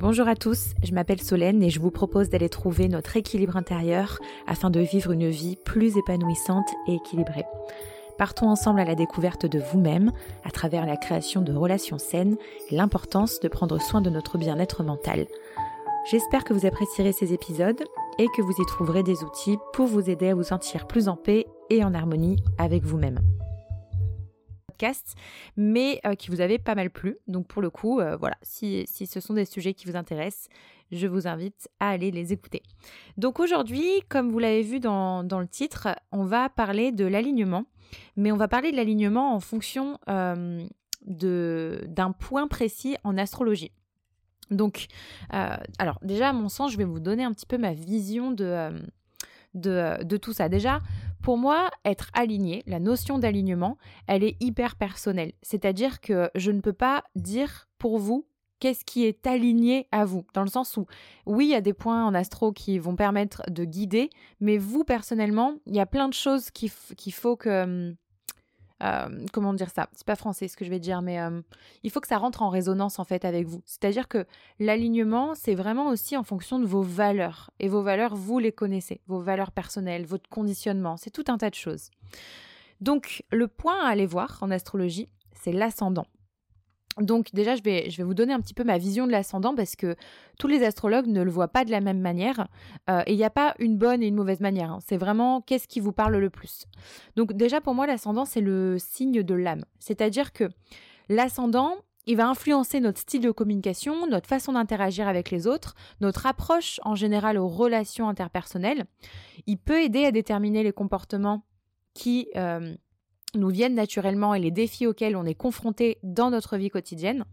Bonjour à tous, je m'appelle Solène et je vous propose d'aller trouver notre équilibre intérieur afin de vivre une vie plus épanouissante et équilibrée. Partons ensemble à la découverte de vous-même à travers la création de relations saines et l'importance de prendre soin de notre bien-être mental. J'espère que vous apprécierez ces épisodes et que vous y trouverez des outils pour vous aider à vous sentir plus en paix et en harmonie avec vous-même. Mais qui vous avait pas mal plu. Donc pour le coup, voilà, si ce sont des sujets qui vous intéressent, je vous invite à aller les écouter. Donc aujourd'hui, comme vous l'avez vu dans le titre, on va parler de l'alignement. Mais on va parler de l'alignement en fonction d'un point précis en astrologie. Donc, alors déjà, à mon sens, je vais vous donner un petit peu ma vision de tout ça. Déjà, pour moi, être aligné, la notion d'alignement, elle est hyper personnelle. C'est-à-dire que je ne peux pas dire pour vous qu'est-ce qui est aligné à vous, dans le sens où, oui, il y a des points en astro qui vont permettre de guider, mais vous, personnellement, il y a plein de choses qu'il faut que... comment dire ça ? C'est pas français ce que je vais dire, mais il faut que ça rentre en résonance en fait avec vous. C'est-à-dire que l'alignement, c'est vraiment aussi en fonction de vos valeurs. Et vos valeurs, vous les connaissez. Vos valeurs personnelles, votre conditionnement, c'est tout un tas de choses. Donc, le point à aller voir en astrologie, c'est l'ascendant. Donc déjà, je vais vous donner un petit peu ma vision de l'ascendant parce que tous les astrologues ne le voient pas de la même manière et il n'y a pas une bonne et une mauvaise manière. C'est vraiment qu'est-ce qui vous parle le plus. Donc déjà, pour moi, l'ascendant, c'est le signe de l'âme. C'est-à-dire que l'ascendant, il va influencer notre style de communication, notre façon d'interagir avec les autres, notre approche en général aux relations interpersonnelles. Il peut aider à déterminer les comportements qui... nous viennent naturellement et les défis auxquels on est confronté dans notre vie quotidienne.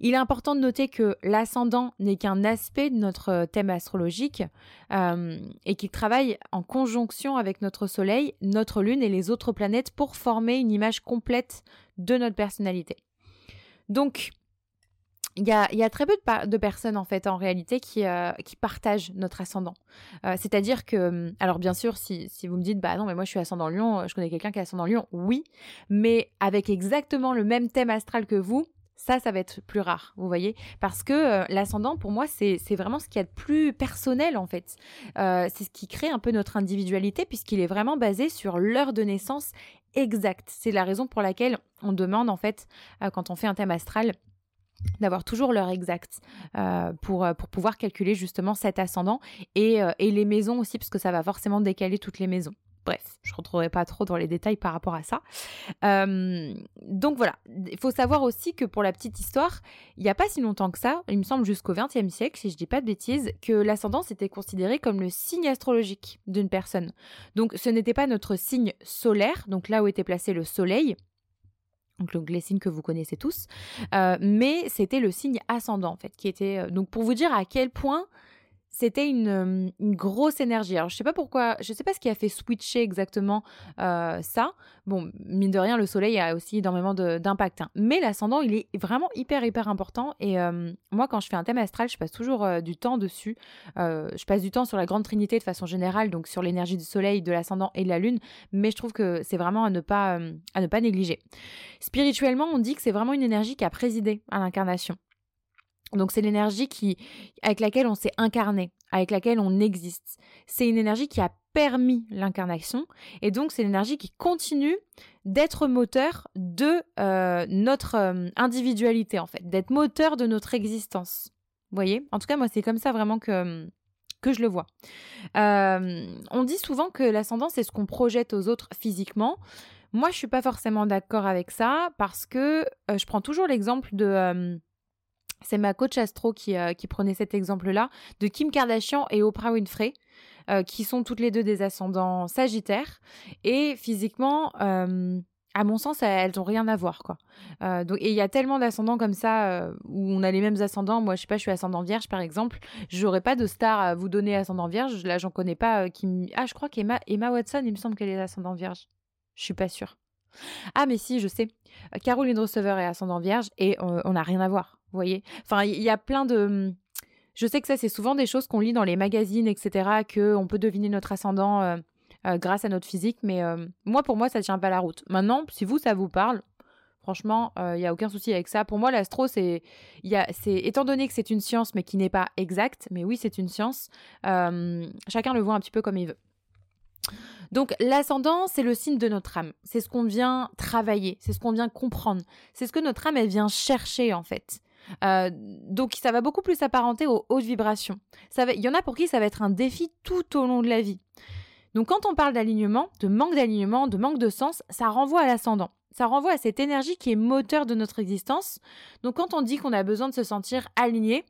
Il est important de noter que l'ascendant n'est qu'un aspect de notre thème astrologique et qu'il travaille en conjonction avec notre soleil, notre lune et les autres planètes pour former une image complète de notre personnalité. Donc, il y a très peu de personnes en fait en réalité qui partagent notre ascendant. C'est-à-dire que, alors bien sûr, si vous me dites bah non mais moi je suis ascendant Lion, je connais quelqu'un qui est ascendant Lion, oui, mais avec exactement le même thème astral que vous, ça va être plus rare, vous voyez, parce que l'ascendant pour moi c'est vraiment ce qu'il y a de plus personnel en fait. C'est ce qui crée un peu notre individualité puisqu'il est vraiment basé sur l'heure de naissance exacte. C'est la raison pour laquelle on demande en fait quand on fait un thème astral d'avoir toujours l'heure exacte pour pouvoir calculer justement cet ascendant et les maisons aussi, parce que ça va forcément décaler toutes les maisons. Bref, je ne rentrerai pas trop dans les détails par rapport à ça. Donc voilà, il faut savoir aussi que pour la petite histoire, il n'y a pas si longtemps que ça, il me semble jusqu'au XXe siècle, si je ne dis pas de bêtises, que l'ascendant était considéré comme le signe astrologique d'une personne. Donc ce n'était pas notre signe solaire, donc là où était placé le soleil, donc les signes que vous connaissez tous, mais c'était le signe ascendant en fait, qui était donc pour vous dire à quel point c'était une grosse énergie. Alors je sais pas ce qui a fait switcher exactement ça. Bon, mine de rien, le soleil a aussi énormément d'impact, hein. Mais l'ascendant, il est vraiment hyper hyper important. Et moi, quand je fais un thème astral, je passe toujours du temps dessus. Je passe du temps sur la Grande Trinité de façon générale, donc sur l'énergie du soleil, de l'ascendant et de la lune. Mais je trouve que c'est vraiment à ne pas négliger. Spirituellement, on dit que c'est vraiment une énergie qui a présidé à l'incarnation. Donc c'est l'énergie avec laquelle on s'est incarné, avec laquelle on existe. C'est une énergie qui a permis l'incarnation et donc c'est l'énergie qui continue d'être moteur de notre individualité en fait, d'être moteur de notre existence. Vous voyez ? En tout cas moi c'est comme ça vraiment que je le vois. On dit souvent que l'ascendant c'est ce qu'on projette aux autres physiquement. Moi je suis pas forcément d'accord avec ça parce que je prends toujours l'exemple de... c'est ma coach astro qui prenait cet exemple-là, de Kim Kardashian et Oprah Winfrey, qui sont toutes les deux des ascendants sagittaires. Et physiquement, à mon sens, elles n'ont rien à voir, quoi. Donc, et il y a tellement d'ascendants comme ça, où on a les mêmes ascendants. Moi, je sais pas, je suis ascendant vierge, par exemple. J'aurais pas de star à vous donner ascendant vierge. Là, j'en connais pas. Je crois qu'Emma Watson, il me semble qu'elle est ascendant vierge. Je suis pas sûre. Ah, mais si, je sais. Caroline Receveur est ascendant vierge et on n'a rien à voir. Vous voyez, enfin, il y a plein de... Je sais que ça, c'est souvent des choses qu'on lit dans les magazines, etc., qu'on peut deviner notre ascendant grâce à notre physique, mais pour moi, ça ne tient pas la route. Maintenant, si vous, ça vous parle, Franchement, il n'y a aucun souci avec ça. Pour moi, l'astro, c'est étant donné que c'est une science, mais qui n'est pas exacte, mais oui, c'est une science, chacun le voit un petit peu comme il veut. Donc, l'ascendant, c'est le signe de notre âme. C'est ce qu'on vient travailler, c'est ce qu'on vient comprendre. C'est ce que notre âme, elle vient chercher, en fait. Donc, ça va beaucoup plus s'apparenter aux hautes vibrations. Il y en a pour qui ça va être un défi tout au long de la vie. Donc, quand on parle d'alignement, de manque de sens, ça renvoie à l'ascendant. Ça renvoie à cette énergie qui est moteur de notre existence. Donc, quand on dit qu'on a besoin de se sentir aligné,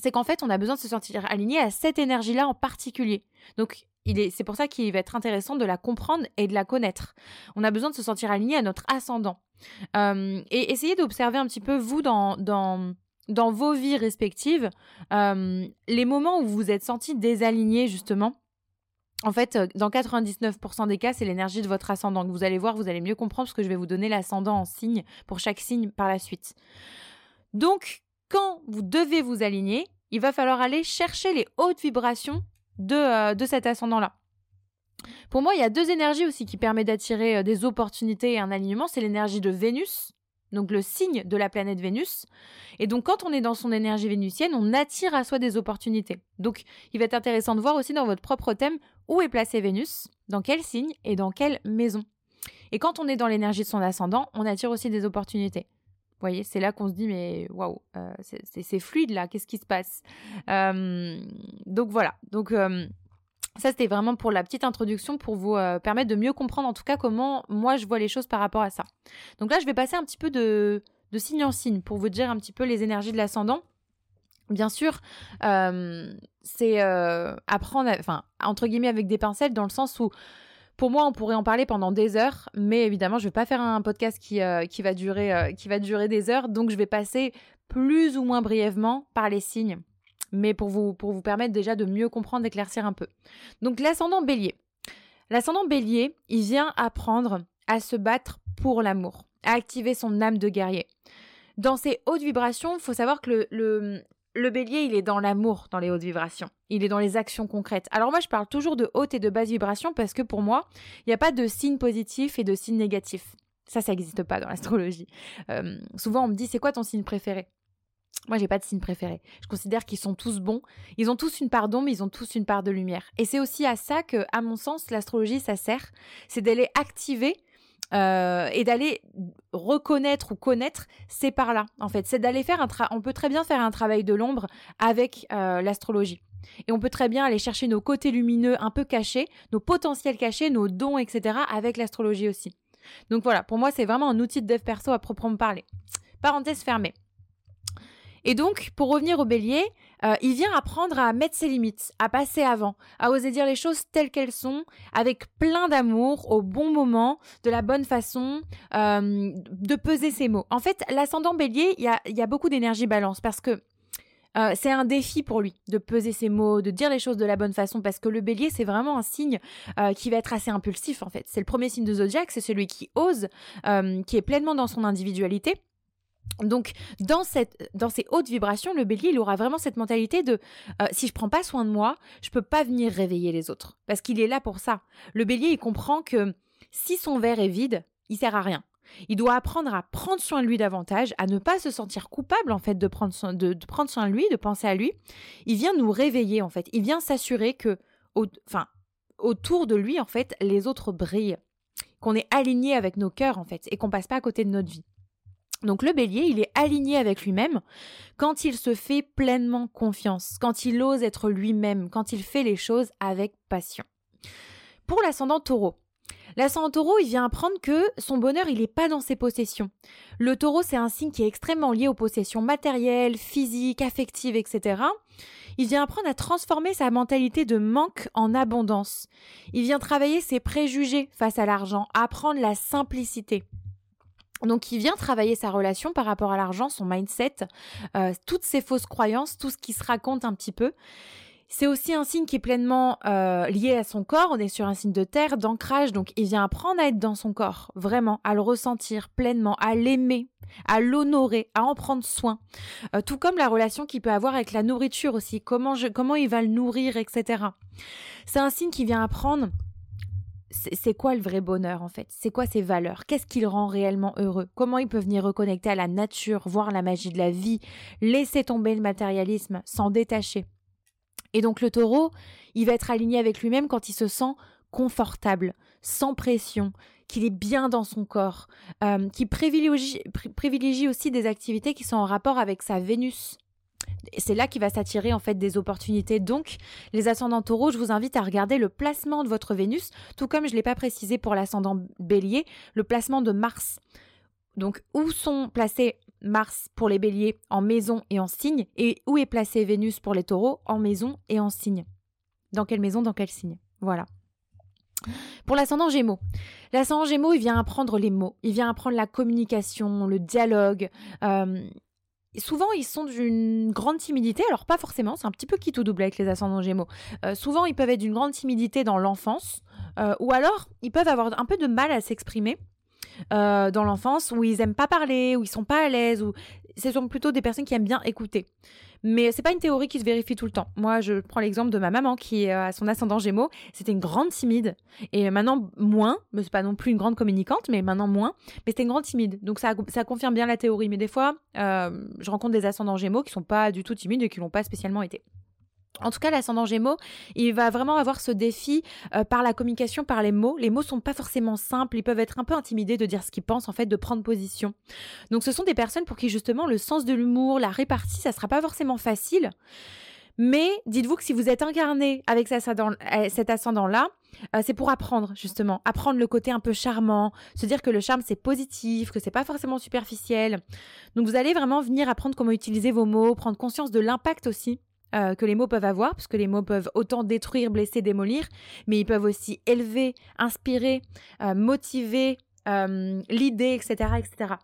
c'est qu'en fait, on a besoin de se sentir aligné à cette énergie-là en particulier. Donc, c'est pour ça qu'il va être intéressant de la comprendre et de la connaître. On a besoin de se sentir aligné à notre ascendant. Et essayez d'observer un petit peu, vous, dans vos vies respectives, les moments où vous vous êtes sentis désaligné, justement. En fait, dans 99% des cas, c'est l'énergie de votre ascendant. Vous allez voir, vous allez mieux comprendre parce que je vais vous donner l'ascendant en signe pour chaque signe par la suite. Donc, quand vous devez vous aligner, il va falloir aller chercher les hautes vibrations de cet ascendant-là. Pour moi, il y a deux énergies aussi qui permettent d'attirer des opportunités et un alignement. C'est l'énergie de Vénus, donc le signe de la planète Vénus. Et donc, quand on est dans son énergie vénusienne, on attire à soi des opportunités. Donc, il va être intéressant de voir aussi dans votre propre thème où est placée Vénus, dans quel signe et dans quelle maison. Et quand on est dans l'énergie de son ascendant, on attire aussi des opportunités. Vous voyez, c'est là qu'on se dit, mais waouh, c'est fluide là, qu'est-ce qui se passe ? Donc voilà, ça c'était vraiment pour la petite introduction pour vous permettre de mieux comprendre en tout cas comment moi je vois les choses par rapport à ça. Donc là, je vais passer un petit peu de signe en signe pour vous dire un petit peu les énergies de l'ascendant. Bien sûr, c'est à prendre, enfin, entre guillemets, avec des pincettes, dans le sens où, pour moi, on pourrait en parler pendant des heures, mais évidemment, je ne vais pas faire un podcast qui va durer des heures, donc je vais passer plus ou moins brièvement par les signes, mais pour vous permettre déjà de mieux comprendre, d'éclaircir un peu. Donc, l'ascendant bélier. L'ascendant bélier, il vient apprendre à se battre pour l'amour, à activer son âme de guerrier. Dans ces hautes vibrations, il faut savoir que le bélier, il est dans l'amour, dans les hautes vibrations. Il est dans les actions concrètes. Alors moi, je parle toujours de hautes et de basses vibrations parce que pour moi, il n'y a pas de signe positif et de signe négatif. Ça n'existe pas dans l'astrologie. Souvent, on me dit, c'est quoi ton signe préféré ? Moi, j'ai pas de signe préféré. Je considère qu'ils sont tous bons. Ils ont tous une part d'ombre, ils ont tous une part de lumière. Et c'est aussi à ça que, à mon sens, l'astrologie, ça sert. C'est d'aller activer et d'aller reconnaître ou connaître ces parts-là, en fait. C'est d'aller faire on peut très bien faire un travail de l'ombre avec l'astrologie. Et on peut très bien aller chercher nos côtés lumineux un peu cachés, nos potentiels cachés, nos dons, etc. avec l'astrologie aussi. Donc voilà, pour moi, c'est vraiment un outil de dev perso à proprement parler. Parenthèse fermée. Et donc, pour revenir au bélier, il vient apprendre à mettre ses limites, à passer avant, à oser dire les choses telles qu'elles sont, avec plein d'amour, au bon moment, de la bonne façon, de peser ses mots. En fait, l'ascendant bélier, il y a beaucoup d'énergie balance parce que c'est un défi pour lui de peser ses mots, de dire les choses de la bonne façon, parce que le bélier, c'est vraiment un signe qui va être assez impulsif, en fait. C'est le premier signe de zodiaque, c'est celui qui ose, qui est pleinement dans son individualité. Donc, dans ces hautes vibrations, le bélier, il aura vraiment cette mentalité de si je prends pas soin de moi, je peux pas venir réveiller les autres. Parce qu'il est là pour ça. Le bélier, il comprend que si son verre est vide, il sert à rien. Il doit apprendre à prendre soin de lui davantage, à ne pas se sentir coupable, en fait, de prendre soin de lui, de penser à lui. Il vient nous réveiller, en fait. Il vient s'assurer que, autour de lui, en fait, les autres brillent. Qu'on est aligné avec nos cœurs, en fait, et qu'on passe pas à côté de notre vie. Donc le bélier, il est aligné avec lui-même quand il se fait pleinement confiance, quand il ose être lui-même, quand il fait les choses avec passion. Pour l'ascendant taureau. L'ascendant taureau, il vient apprendre que son bonheur, il n'est pas dans ses possessions. Le taureau, c'est un signe qui est extrêmement lié aux possessions matérielles, physiques, affectives, etc. Il vient apprendre à transformer sa mentalité de manque en abondance. Il vient travailler ses préjugés face à l'argent, apprendre la simplicité. Donc, il vient travailler sa relation par rapport à l'argent, son mindset, toutes ses fausses croyances, tout ce qui se raconte un petit peu. C'est aussi un signe qui est pleinement lié à son corps. On est sur un signe de terre, d'ancrage. Donc, il vient apprendre à être dans son corps, vraiment, à le ressentir pleinement, à l'aimer, à l'honorer, à en prendre soin. Tout comme la relation qu'il peut avoir avec la nourriture aussi, comment il va le nourrir, etc. C'est un signe qui vient apprendre c'est quoi le vrai bonheur en fait? C'est quoi ses valeurs? Qu'est-ce qui le rend réellement heureux? Comment il peut venir reconnecter à la nature, voir la magie de la vie, laisser tomber le matérialisme, s'en détacher? Et donc le taureau, il va être aligné avec lui-même quand il se sent confortable, sans pression, qu'il est bien dans son corps, qu'il privilégie aussi des activités qui sont en rapport avec sa Vénus. C'est là qu'il va s'attirer en fait des opportunités. Donc, les ascendants taureaux, je vous invite à regarder le placement de votre Vénus, tout comme je ne l'ai pas précisé pour l'ascendant bélier, le placement de Mars. Donc, où sont placés Mars pour les béliers en maison et en signe, et où est placée Vénus pour les taureaux en maison et en signe? Dans quelle maison, dans quel signe? Voilà. Pour l'ascendant Gémeaux. L'ascendant Gémeaux, il vient apprendre les mots, il vient apprendre la communication, le dialogue. Souvent, ils sont d'une grande timidité, alors pas forcément, c'est un petit peu qui tout double avec les ascendants Gémeaux. Souvent, ils peuvent être d'une grande timidité dans l'enfance, ou alors ils peuvent avoir un peu de mal à s'exprimer dans l'enfance, où ils n'aiment pas parler, où ils sont pas à l'aise, où ce sont plutôt des personnes qui aiment bien écouter. Mais c'est pas une théorie qui se vérifie tout le temps. Moi, je prends l'exemple de ma maman qui a son ascendant Gémeaux. C'était une grande timide. Et maintenant, moins. Mais c'est pas non plus une grande communicante, mais maintenant moins. Mais c'était une grande timide. Donc, ça confirme bien la théorie. Mais des fois, je rencontre des ascendants Gémeaux qui sont pas du tout timides et qui l'ont pas spécialement été. En tout cas, l'ascendant Gémeaux, il va vraiment avoir ce défi par la communication, par les mots. Les mots sont pas forcément simples. Ils peuvent être un peu intimidés de dire ce qu'ils pensent, en fait, de prendre position. Donc, ce sont des personnes pour qui, justement, le sens de l'humour, la répartie, ça sera pas forcément facile. Mais dites-vous que si vous êtes incarné avec cet ascendant-là, c'est pour apprendre, justement. Apprendre le côté un peu charmant, se dire que le charme, c'est positif, que c'est pas forcément superficiel. Donc, vous allez vraiment venir apprendre comment utiliser vos mots, prendre conscience de l'impact aussi que les mots peuvent avoir, parce que les mots peuvent autant détruire, blesser, démolir, mais ils peuvent aussi élever, inspirer, motiver, l'idée, etc., etc.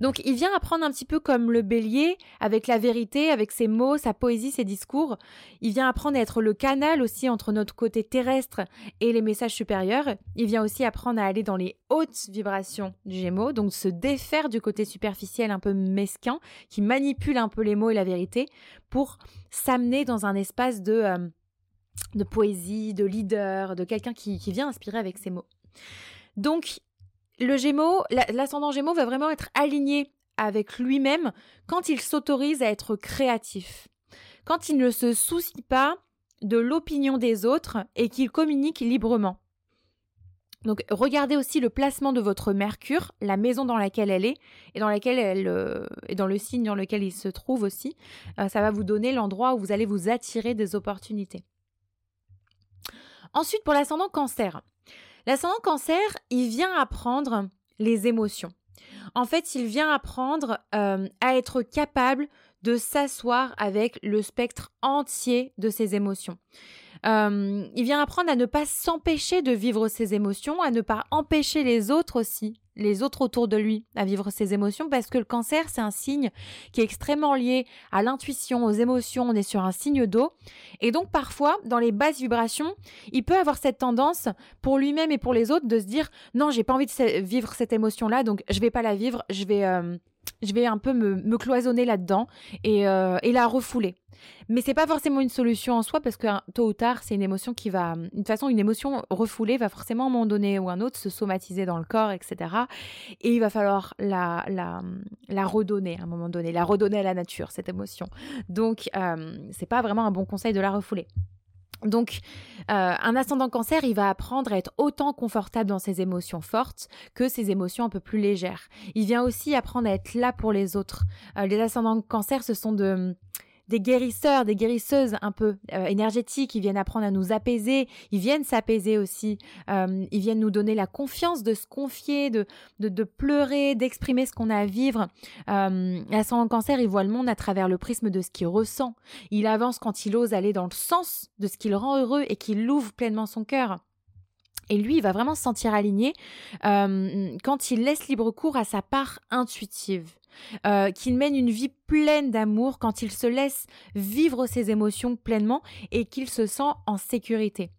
Donc, il vient apprendre un petit peu comme le bélier, avec la vérité, avec ses mots, sa poésie, ses discours. Il vient apprendre à être le canal aussi entre notre côté terrestre et les messages supérieurs. Il vient aussi apprendre à aller dans les hautes vibrations du Gémeaux, donc se défaire du côté superficiel un peu mesquin, qui manipule un peu les mots et la vérité, pour s'amener dans un espace de poésie, de leader, de quelqu'un qui vient inspirer avec ses mots. Donc, le Gémeaux, l'ascendant Gémeaux va vraiment être aligné avec lui-même quand il s'autorise à être créatif, quand il ne se soucie pas de l'opinion des autres et qu'il communique librement. Donc, regardez aussi le placement de votre Mercure, la maison dans laquelle elle est et dans le signe dans lequel il se trouve aussi. Ça va vous donner l'endroit où vous allez vous attirer des opportunités. Ensuite, pour l'ascendant Cancer. L'ascendant Cancer, il vient apprendre les émotions. En fait, il vient apprendre à être capable de s'asseoir avec le spectre entier de ses émotions. Il vient apprendre à ne pas s'empêcher de vivre ses émotions, à ne pas empêcher les autres aussi, les autres autour de lui, à vivre ses émotions, parce que le Cancer, c'est un signe qui est extrêmement lié à l'intuition, aux émotions. On est sur un signe d'eau. Et donc, parfois, dans les basses vibrations, il peut avoir cette tendance, pour lui-même et pour les autres, de se dire « Non, j'ai pas envie de vivre cette émotion-là, donc je vais pas la vivre, je vais un peu me cloisonner là-dedans et la refouler. » Mais c'est pas forcément une solution en soi, parce que tôt ou tard, c'est une émotion qui va... De toute façon, une émotion refoulée va forcément, à un moment donné ou un autre, se somatiser dans le corps, etc. Et il va falloir la redonner à un moment donné, la redonner à la nature, cette émotion. Donc, c'est pas vraiment un bon conseil de la refouler. Donc, un ascendant Cancer, il va apprendre à être autant confortable dans ses émotions fortes que ses émotions un peu plus légères. Il vient aussi apprendre à être là pour les autres. Les ascendants Cancer, ce sont des guérisseurs, des guérisseuses un peu énergétiques. Ils viennent apprendre à nous apaiser, ils viennent s'apaiser aussi, ils viennent nous donner la confiance de se confier, de pleurer, d'exprimer ce qu'on a à vivre. L'ascendant Cancer, il voit le monde à travers le prisme de ce qu'il ressent. Il avance quand il ose aller dans le sens de ce qui le rend heureux et qu'il ouvre pleinement son cœur. Et lui, il va vraiment se sentir aligné quand il laisse libre cours à sa part intuitive. Qu'il mène une vie pleine d'amour quand il se laisse vivre ses émotions pleinement et qu'il se sent en sécurité.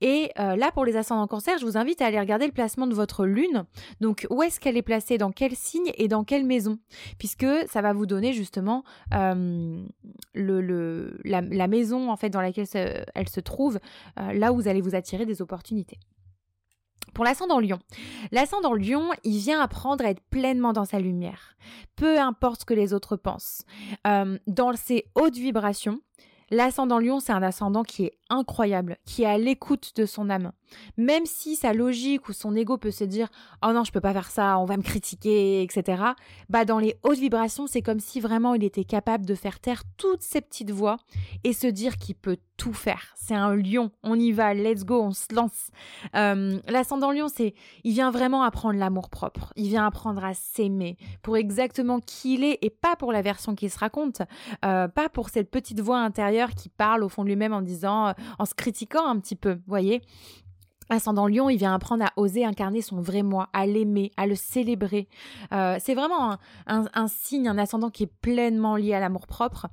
Et là, pour les ascendants Cancer, je vous invite à aller regarder le placement de votre lune. Donc, où est-ce qu'elle est placée, dans quel signe et dans quelle maison, puisque ça va vous donner justement la maison en fait dans laquelle elle se trouve, là où vous allez vous attirer des opportunités. Pour l'ascendant Lion. L'ascendant Lion, il vient apprendre à être pleinement dans sa lumière, peu importe ce que les autres pensent. Dans ses hautes vibrations, l'ascendant Lion, c'est un ascendant qui est incroyable, qui est à l'écoute de son âme. Même si sa logique ou son ego peut se dire « Oh non, je peux pas faire ça, on va me critiquer, etc. » Bah, dans les hautes vibrations, c'est comme si vraiment il était capable de faire taire toutes ses petites voix et se dire qu'il peut tout faire. C'est un lion, on y va, let's go, on se lance. L'ascendant Lion, il vient vraiment apprendre l'amour propre. Il vient apprendre à s'aimer pour exactement qui il est et pas pour la version qu'il se raconte, pas pour cette petite voix intérieure qui parle au fond de lui-même en disant, en se critiquant un petit peu, voyez. Ascendant Lion, il vient apprendre à oser incarner son vrai moi, à l'aimer, à le célébrer. C'est vraiment un signe, un ascendant qui est pleinement lié à l'amour-propre,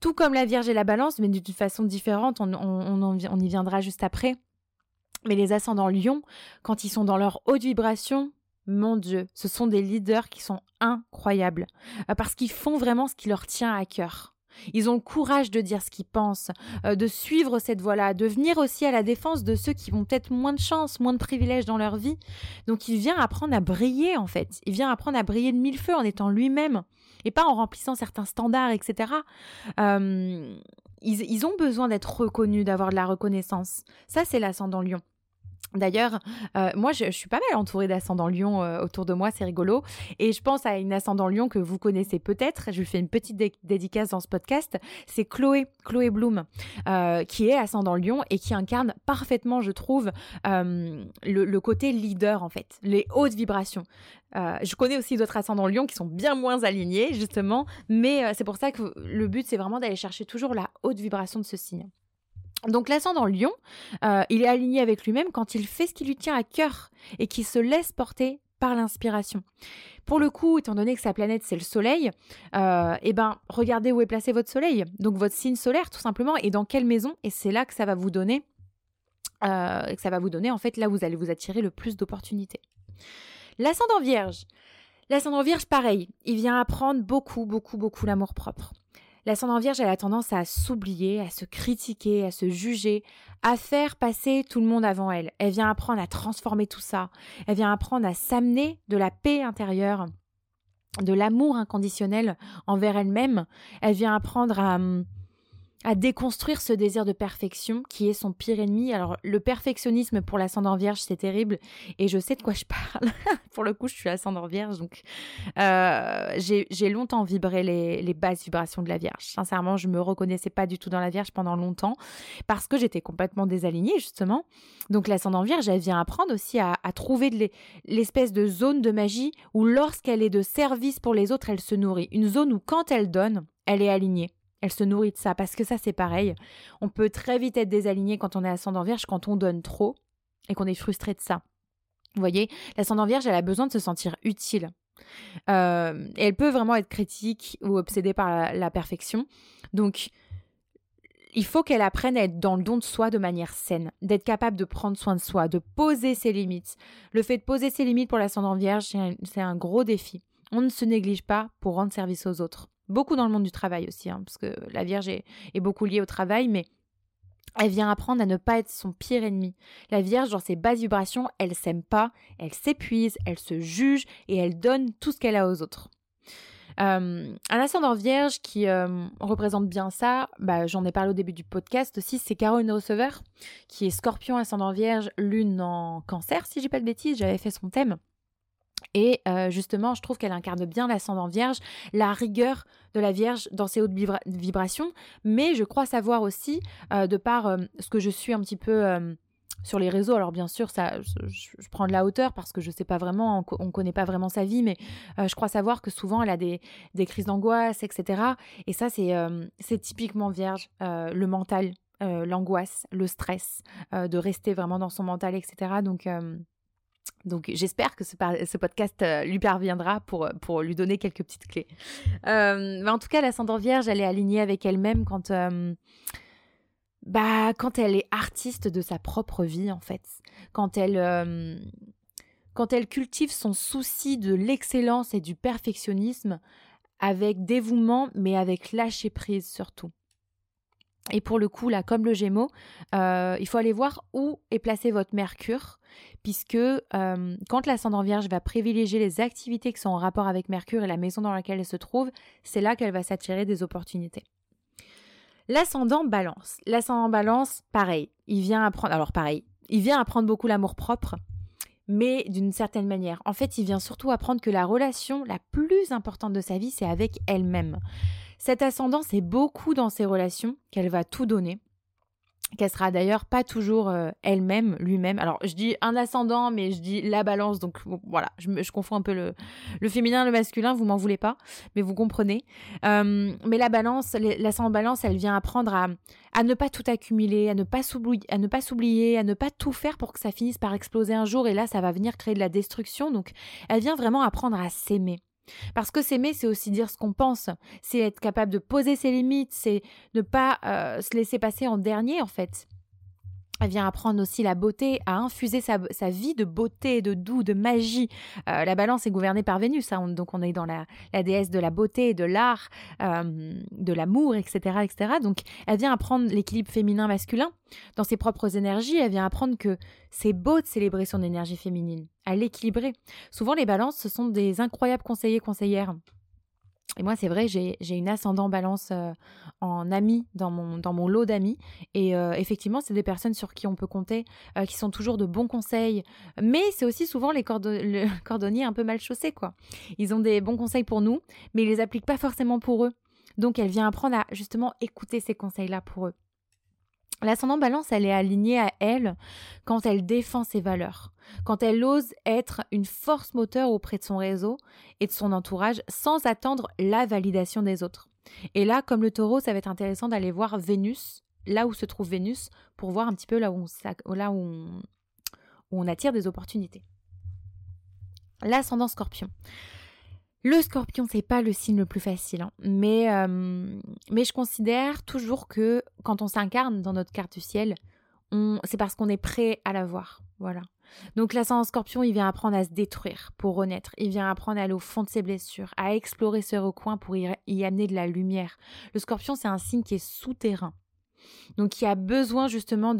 tout comme la Vierge et la Balance, mais d'une façon différente, on y viendra juste après. Mais les ascendants Lion, quand ils sont dans leur haute vibration, mon Dieu, ce sont des leaders qui sont incroyables, parce qu'ils font vraiment ce qui leur tient à cœur. Ils ont le courage de dire ce qu'ils pensent, de suivre cette voie-là, de venir aussi à la défense de ceux qui ont peut-être moins de chance, moins de privilèges dans leur vie. Donc il vient apprendre à briller en fait, il vient apprendre à briller de mille feux en étant lui-même et pas en remplissant certains standards, etc. Ils ont besoin d'être reconnus, d'avoir de la reconnaissance. Ça c'est l'ascendant Lion. D'ailleurs, moi je suis pas mal entourée d'ascendants Lion autour de moi, c'est rigolo. Et je pense à une ascendant Lion que vous connaissez peut-être, je lui fais une petite dédicace dans ce podcast, c'est Chloé Bloom, qui est ascendant Lion et qui incarne parfaitement, je trouve, le côté leader en fait, les hautes vibrations. Je connais aussi d'autres ascendants Lion qui sont bien moins alignés justement, mais c'est pour ça que le but c'est vraiment d'aller chercher toujours la haute vibration de ce signe. Donc l'ascendant Lion, il est aligné avec lui-même quand il fait ce qui lui tient à cœur et qu'il se laisse porter par l'inspiration. Pour le coup, étant donné que sa planète c'est le Soleil, regardez où est placé votre Soleil, donc votre signe solaire tout simplement, et dans quelle maison, et c'est là que ça va vous donner, en fait là où vous allez vous attirer le plus d'opportunités. L'ascendant Vierge, pareil, il vient apprendre beaucoup l'amour-propre. L'ascendant Vierge, elle a tendance à s'oublier, à se critiquer, à se juger, à faire passer tout le monde avant elle. Elle vient apprendre à transformer tout ça. Elle vient apprendre à s'amener de la paix intérieure, de l'amour inconditionnel envers elle-même. Elle vient apprendre à déconstruire ce désir de perfection qui est son pire ennemi. Alors, le perfectionnisme pour l'ascendant Vierge, c'est terrible. Et je sais de quoi je parle. Pour le coup, je suis ascendant Vierge, donc j'ai longtemps vibré les basses vibrations de la Vierge. Sincèrement, je me reconnaissais pas du tout dans la Vierge pendant longtemps parce que j'étais complètement désalignée, justement. Donc, l'ascendant Vierge, elle vient apprendre aussi à trouver l'espèce de zone de magie où lorsqu'elle est de service pour les autres, elle se nourrit. Une zone où quand elle donne, elle est alignée. Elle se nourrit de ça, parce que ça, c'est pareil. On peut très vite être désaligné quand on est ascendant Vierge, quand on donne trop et qu'on est frustré de ça. Vous voyez, l'ascendant Vierge, elle a besoin de se sentir utile. Et elle peut vraiment être critique ou obsédée par la perfection. Donc, il faut qu'elle apprenne à être dans le don de soi de manière saine, d'être capable de prendre soin de soi, de poser ses limites. Le fait de poser ses limites pour l'ascendant Vierge, c'est un gros défi. On ne se néglige pas pour rendre service aux autres. Beaucoup dans le monde du travail aussi, parce que la Vierge est beaucoup liée au travail, mais elle vient apprendre à ne pas être son pire ennemi. La Vierge, dans ses basses vibrations, elle s'aime pas, elle s'épuise, elle se juge et elle donne tout ce qu'elle a aux autres. Un ascendant Vierge qui représente bien ça, j'en ai parlé au début du podcast aussi, c'est Caroline Receveur, qui est Scorpion, ascendant Vierge, Lune en Cancer, si j'ai pas de bêtises, j'avais fait son thème. Et justement, je trouve qu'elle incarne bien l'ascendant Vierge, la rigueur de la Vierge dans ses hautes vibrations, mais je crois savoir aussi, de par ce que je suis un petit peu sur les réseaux, alors bien sûr, ça, je prends de la hauteur parce que je sais pas vraiment, on connaît pas vraiment sa vie, mais je crois savoir que souvent elle a des crises d'angoisse, etc. Et ça, c'est typiquement Vierge, le mental, l'angoisse, le stress, de rester vraiment dans son mental, etc. Donc j'espère que ce podcast lui parviendra pour lui donner quelques petites clés. En tout cas, l'ascendant Vierge, elle est alignée avec elle-même quand elle est artiste de sa propre vie, en fait. Quand elle cultive son souci de l'excellence et du perfectionnisme avec dévouement, mais avec lâcher prise surtout. Et pour le coup, là, comme le Gémeaux, il faut aller voir où est placé votre Mercure, puisque quand l'ascendant Vierge va privilégier les activités qui sont en rapport avec Mercure et la maison dans laquelle elle se trouve, c'est là qu'elle va s'attirer des opportunités. L'ascendant Balance. L'ascendant Balance, pareil, il vient apprendre beaucoup l'amour-propre, mais d'une certaine manière. En fait, il vient surtout apprendre que la relation la plus importante de sa vie, c'est avec elle-même. Cette ascendance est beaucoup dans ses relations, qu'elle va tout donner, qu'elle sera d'ailleurs pas toujours elle-même, lui-même. Alors, je dis un ascendant, mais je dis la Balance, donc voilà, je confonds un peu le féminin, le masculin, vous m'en voulez pas, mais vous comprenez. Mais la Balance, l'ascendant Balance, elle vient apprendre à ne pas tout accumuler, à ne pas s'oublier, à ne pas tout faire pour que ça finisse par exploser un jour, et là, ça va venir créer de la destruction, donc elle vient vraiment apprendre à s'aimer. Parce que s'aimer, c'est aussi dire ce qu'on pense, c'est être capable de poser ses limites, c'est ne pas se laisser passer en dernier en fait. Elle vient apprendre aussi la beauté, à infuser sa vie de beauté, de doux, de magie. La Balance est gouvernée par Vénus, hein, donc on est dans la déesse de la beauté, de l'art, de l'amour, etc., etc. Donc elle vient apprendre l'équilibre féminin-masculin dans ses propres énergies. Elle vient apprendre que c'est beau de célébrer son énergie féminine, à l'équilibrer. Souvent les Balances, ce sont des incroyables conseillers, conseillères. Et moi, c'est vrai, j'ai une ascendant Balance en amis, dans mon lot d'amis. Et effectivement, c'est des personnes sur qui on peut compter, qui sont toujours de bons conseils. Mais c'est aussi souvent les cordonniers un peu mal chaussés, quoi. Ils ont des bons conseils pour nous, mais ils les appliquent pas forcément pour eux. Donc, elle vient apprendre à justement écouter ces conseils-là pour eux. L'ascendant Balance, elle est alignée à elle quand elle défend ses valeurs, quand elle ose être une force moteur auprès de son réseau et de son entourage sans attendre la validation des autres. Et là, comme le Taureau, ça va être intéressant d'aller voir Vénus, là où se trouve Vénus, pour voir un petit peu là où on attire des opportunités. L'ascendant Scorpion. Le Scorpion, c'est pas le signe le plus facile, hein, mais je considère toujours que quand on s'incarne dans notre carte du ciel, c'est parce qu'on est prêt à la voir, voilà. Donc l'ascendant Scorpion, il vient apprendre à se détruire pour renaître, il vient apprendre à aller au fond de ses blessures, à explorer ses recoins pour y amener de la lumière. Le Scorpion, c'est un signe qui est souterrain, donc il a besoin justement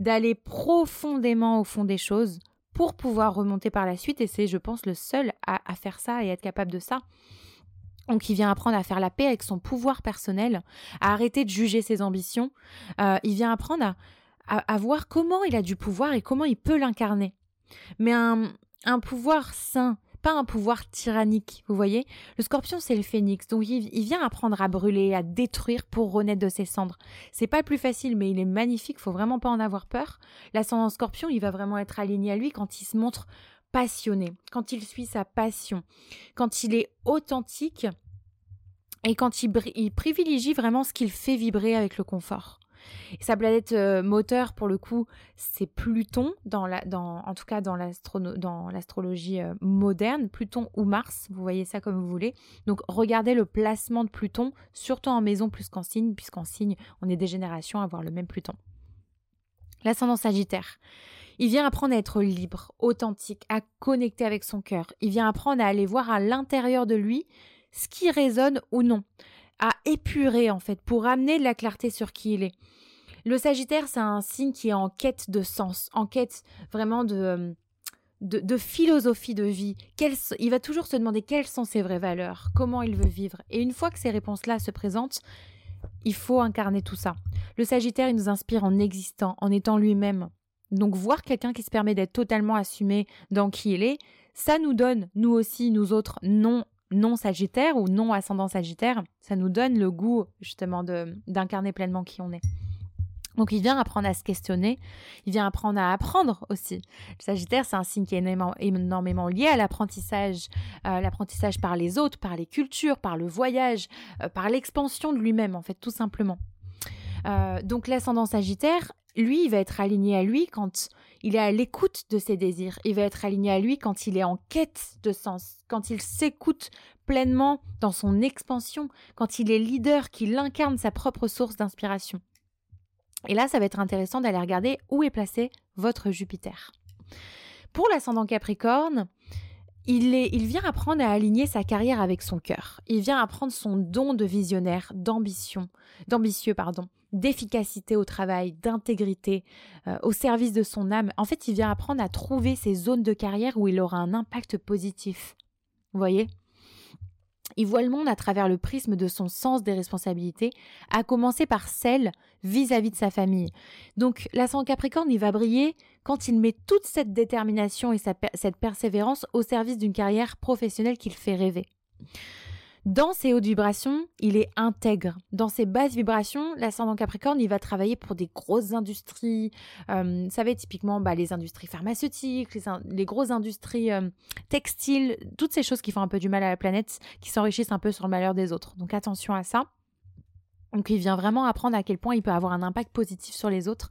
d'aller profondément au fond des choses, pour pouvoir remonter par la suite, et c'est, je pense, le seul à faire ça et être capable de ça. Donc, il vient apprendre à faire la paix avec son pouvoir personnel, à arrêter de juger ses ambitions. Il vient apprendre à voir comment il a du pouvoir et comment il peut l'incarner. Mais un pouvoir sain, pas un pouvoir tyrannique, vous voyez. Le Scorpion, c'est le phénix, donc il vient apprendre à brûler, à détruire pour renaître de ses cendres. C'est pas le plus facile, mais il est magnifique, faut vraiment pas en avoir peur. L'ascendant Scorpion, il va vraiment être aligné à lui quand il se montre passionné, quand il suit sa passion, quand il est authentique et quand il privilégie vraiment ce qu'il fait vibrer avec le confort. Et sa planète moteur, pour le coup, c'est Pluton, en tout cas dans l'astrologie moderne, Pluton ou Mars, vous voyez ça comme vous voulez. Donc regardez le placement de Pluton, surtout en maison plus qu'en signe, puisqu'en signe, on est des générations à avoir le même Pluton. L'ascendant Sagittaire, il vient apprendre à être libre, authentique, à connecter avec son cœur. Il vient apprendre à aller voir à l'intérieur de lui ce qui résonne ou non, à épurer en fait, pour amener de la clarté sur qui il est. Le Sagittaire, c'est un signe qui est en quête de sens, en quête vraiment de philosophie de vie. Il va toujours se demander quelles sont ses vraies valeurs, comment il veut vivre. Et une fois que ces réponses-là se présentent, il faut incarner tout ça. Le Sagittaire, il nous inspire en existant, en étant lui-même. Donc voir quelqu'un qui se permet d'être totalement assumé dans qui il est, ça nous donne, nous aussi, nous autres, non Sagittaire ou non ascendant Sagittaire, ça nous donne le goût justement d'incarner pleinement qui on est. Donc il vient apprendre à se questionner, il vient apprendre à apprendre aussi. Le Sagittaire, c'est un signe qui est énormément lié à l'apprentissage par les autres, par les cultures, par le voyage, par l'expansion de lui-même en fait, tout simplement. Donc l'ascendant Sagittaire, lui, il va être aligné à lui quand il est à l'écoute de ses désirs. Il va être aligné à lui quand il est en quête de sens, quand il s'écoute pleinement dans son expansion, quand il est leader, qu'il incarne sa propre source d'inspiration. Et là, ça va être intéressant d'aller regarder où est placé votre Jupiter. Pour l'ascendant Capricorne, Il vient apprendre à aligner sa carrière avec son cœur. Il vient apprendre son don de visionnaire, d'ambitieux, d'efficacité au travail, d'intégrité, au service de son âme. En fait, il vient apprendre à trouver ses zones de carrière où il aura un impact positif. Vous voyez ? Il voit le monde à travers le prisme de son sens des responsabilités, à commencer par celle vis-à-vis de sa famille. Donc, l'ascendant Capricorne, il va briller quand il met toute cette détermination et cette persévérance au service d'une carrière professionnelle qu'il fait rêver. Dans ses hautes vibrations, il est intègre. Dans ses basses vibrations, l'ascendant Capricorne, il va travailler pour des grosses industries. Ça va être typiquement les industries pharmaceutiques, les grosses industries textiles, toutes ces choses qui font un peu du mal à la planète, qui s'enrichissent un peu sur le malheur des autres. Donc attention à ça. Donc il vient vraiment apprendre à quel point il peut avoir un impact positif sur les autres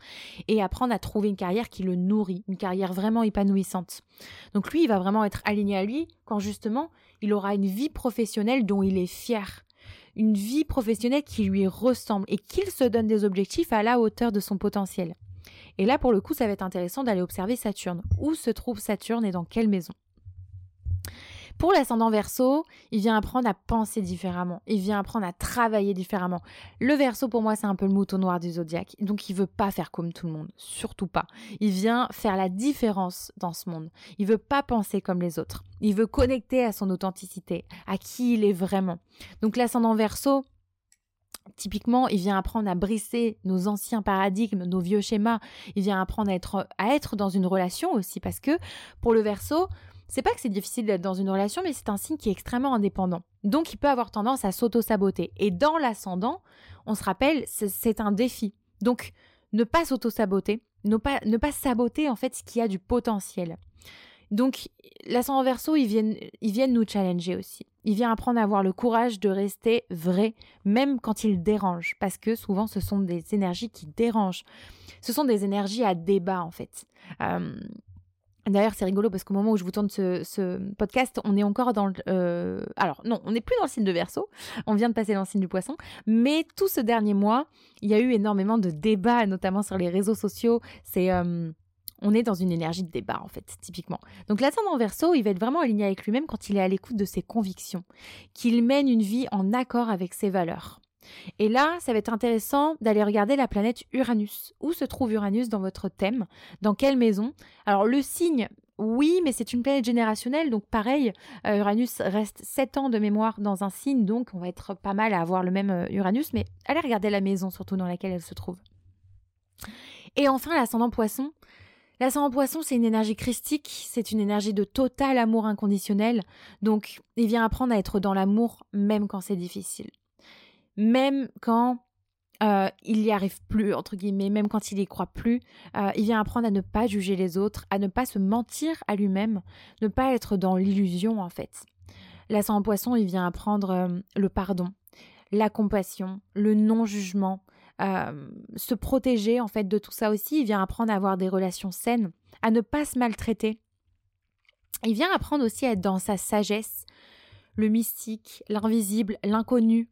et apprendre à trouver une carrière qui le nourrit, une carrière vraiment épanouissante. Donc lui, il va vraiment être aligné à lui quand justement il aura une vie professionnelle dont il est fier, une vie professionnelle qui lui ressemble et qu'il se donne des objectifs à la hauteur de son potentiel. Et là, pour le coup, ça va être intéressant d'aller observer Saturne. Où se trouve Saturne et dans quelle maison ? Pour l'ascendant Verseau, il vient apprendre à penser différemment, il vient apprendre à travailler différemment. Le Verseau, pour moi, c'est un peu le mouton noir du zodiaque, donc il veut pas faire comme tout le monde, surtout pas. Il vient faire la différence dans ce monde, il veut pas penser comme les autres, il veut connecter à son authenticité, à qui il est vraiment. Donc l'ascendant Verseau, typiquement, il vient apprendre à briser nos anciens paradigmes, nos vieux schémas, il vient apprendre à être dans une relation aussi, parce que pour le Verseau, c'est pas que c'est difficile d'être dans une relation, mais c'est un signe qui est extrêmement indépendant. Donc, il peut avoir tendance à s'auto-saboter. Et dans l'ascendant, on se rappelle, c'est un défi. Donc, ne pas s'auto-saboter, ne pas saboter en fait ce qui a du potentiel. Donc, l'ascendant Verseau, ils viennent nous challenger aussi. Il vient apprendre à avoir le courage de rester vrai, même quand il dérange. Parce que souvent, ce sont des énergies qui dérangent. Ce sont des énergies à débat, en fait. D'ailleurs, c'est rigolo parce qu'au moment où je vous tourne ce podcast, on est encore dans le... Alors non, on n'est plus dans le signe de Verseau, on vient de passer dans le signe du Poisson, mais tout ce dernier mois, il y a eu énormément de débats, notamment sur les réseaux sociaux. On est dans une énergie de débat, en fait, typiquement. Donc l'ascendant Verseau, il va être vraiment aligné avec lui-même quand il est à l'écoute de ses convictions, qu'il mène une vie en accord avec ses valeurs. Et là, ça va être intéressant d'aller regarder la planète Uranus. Où se trouve Uranus dans votre thème ? Dans quelle maison ? Alors le signe, oui, mais c'est une planète générationnelle, donc pareil, Uranus reste 7 ans de mémoire dans un signe, donc on va être pas mal à avoir le même Uranus, mais allez regarder la maison surtout dans laquelle elle se trouve. Et enfin, l'ascendant Poisson. L'ascendant Poisson, c'est une énergie christique, c'est une énergie de total amour inconditionnel, donc il vient apprendre à être dans l'amour même quand c'est difficile. Même quand il n'y arrive plus, entre guillemets, même quand il n'y croit plus, il vient apprendre à ne pas juger les autres, à ne pas se mentir à lui-même, ne pas être dans l'illusion en fait. L'ascendant Poisson, il vient apprendre le pardon, la compassion, le non-jugement, se protéger en fait de tout ça aussi. Il vient apprendre à avoir des relations saines, à ne pas se maltraiter. Il vient apprendre aussi à être dans sa sagesse, le mystique, l'invisible, l'inconnu,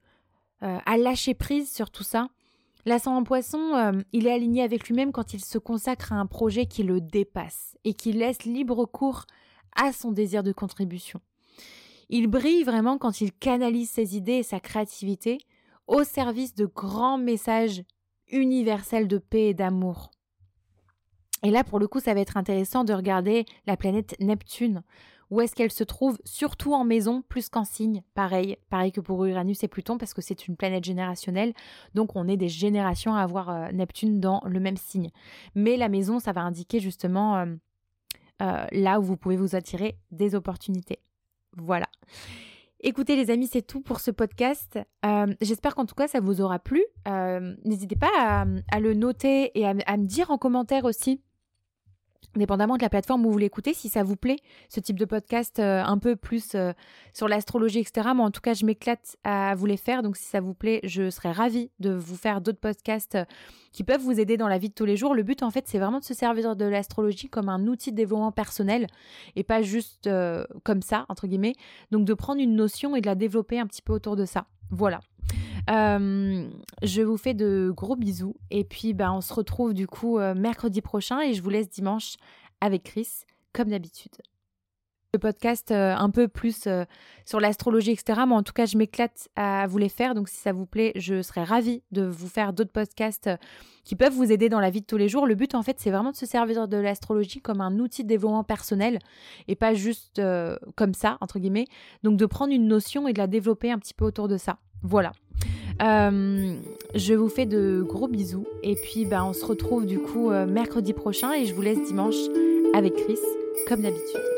à lâcher prise sur tout ça. L'ascendant Poisson, il est aligné avec lui-même quand il se consacre à un projet qui le dépasse et qui laisse libre cours à son désir de contribution. Il brille vraiment quand il canalise ses idées et sa créativité au service de grands messages universels de paix et d'amour. Et là, pour le coup, ça va être intéressant de regarder la planète Neptune. Où est-ce qu'elle se trouve, surtout en maison, plus qu'en signe. Pareil que pour Uranus et Pluton, parce que c'est une planète générationnelle, donc on est des générations à avoir Neptune dans le même signe. Mais la maison, ça va indiquer justement là où vous pouvez vous attirer des opportunités. Voilà. Écoutez les amis, c'est tout pour ce podcast. J'espère qu'en tout cas, ça vous aura plu. N'hésitez pas à le noter et à me dire en commentaire aussi, dépendamment de la plateforme où vous l'écoutez, si ça vous plaît, ce type de podcast un peu plus sur l'astrologie, etc. Moi, en tout cas, je m'éclate à vous les faire. Donc, si ça vous plaît, je serais ravie de vous faire d'autres podcasts qui peuvent vous aider dans la vie de tous les jours. Le but, en fait, c'est vraiment de se servir de l'astrologie comme un outil de développement personnel et pas juste comme ça, entre guillemets. Donc, de prendre une notion et de la développer un petit peu autour de ça. Voilà. Je vous fais de gros bisous et puis on se retrouve du coup mercredi prochain et je vous laisse dimanche avec Chris comme d'habitude. de podcasts un peu plus sur l'astrologie, etc. Mais en tout cas, je m'éclate à vous les faire. Donc, si ça vous plaît, je serais ravie de vous faire d'autres podcasts qui peuvent vous aider dans la vie de tous les jours. Le but, en fait, c'est vraiment de se servir de l'astrologie comme un outil de développement personnel et pas juste comme ça, entre guillemets. Donc, de prendre une notion et de la développer un petit peu autour de ça. Voilà. Je vous fais de gros bisous et puis on se retrouve du coup mercredi prochain et je vous laisse dimanche avec Chris comme d'habitude.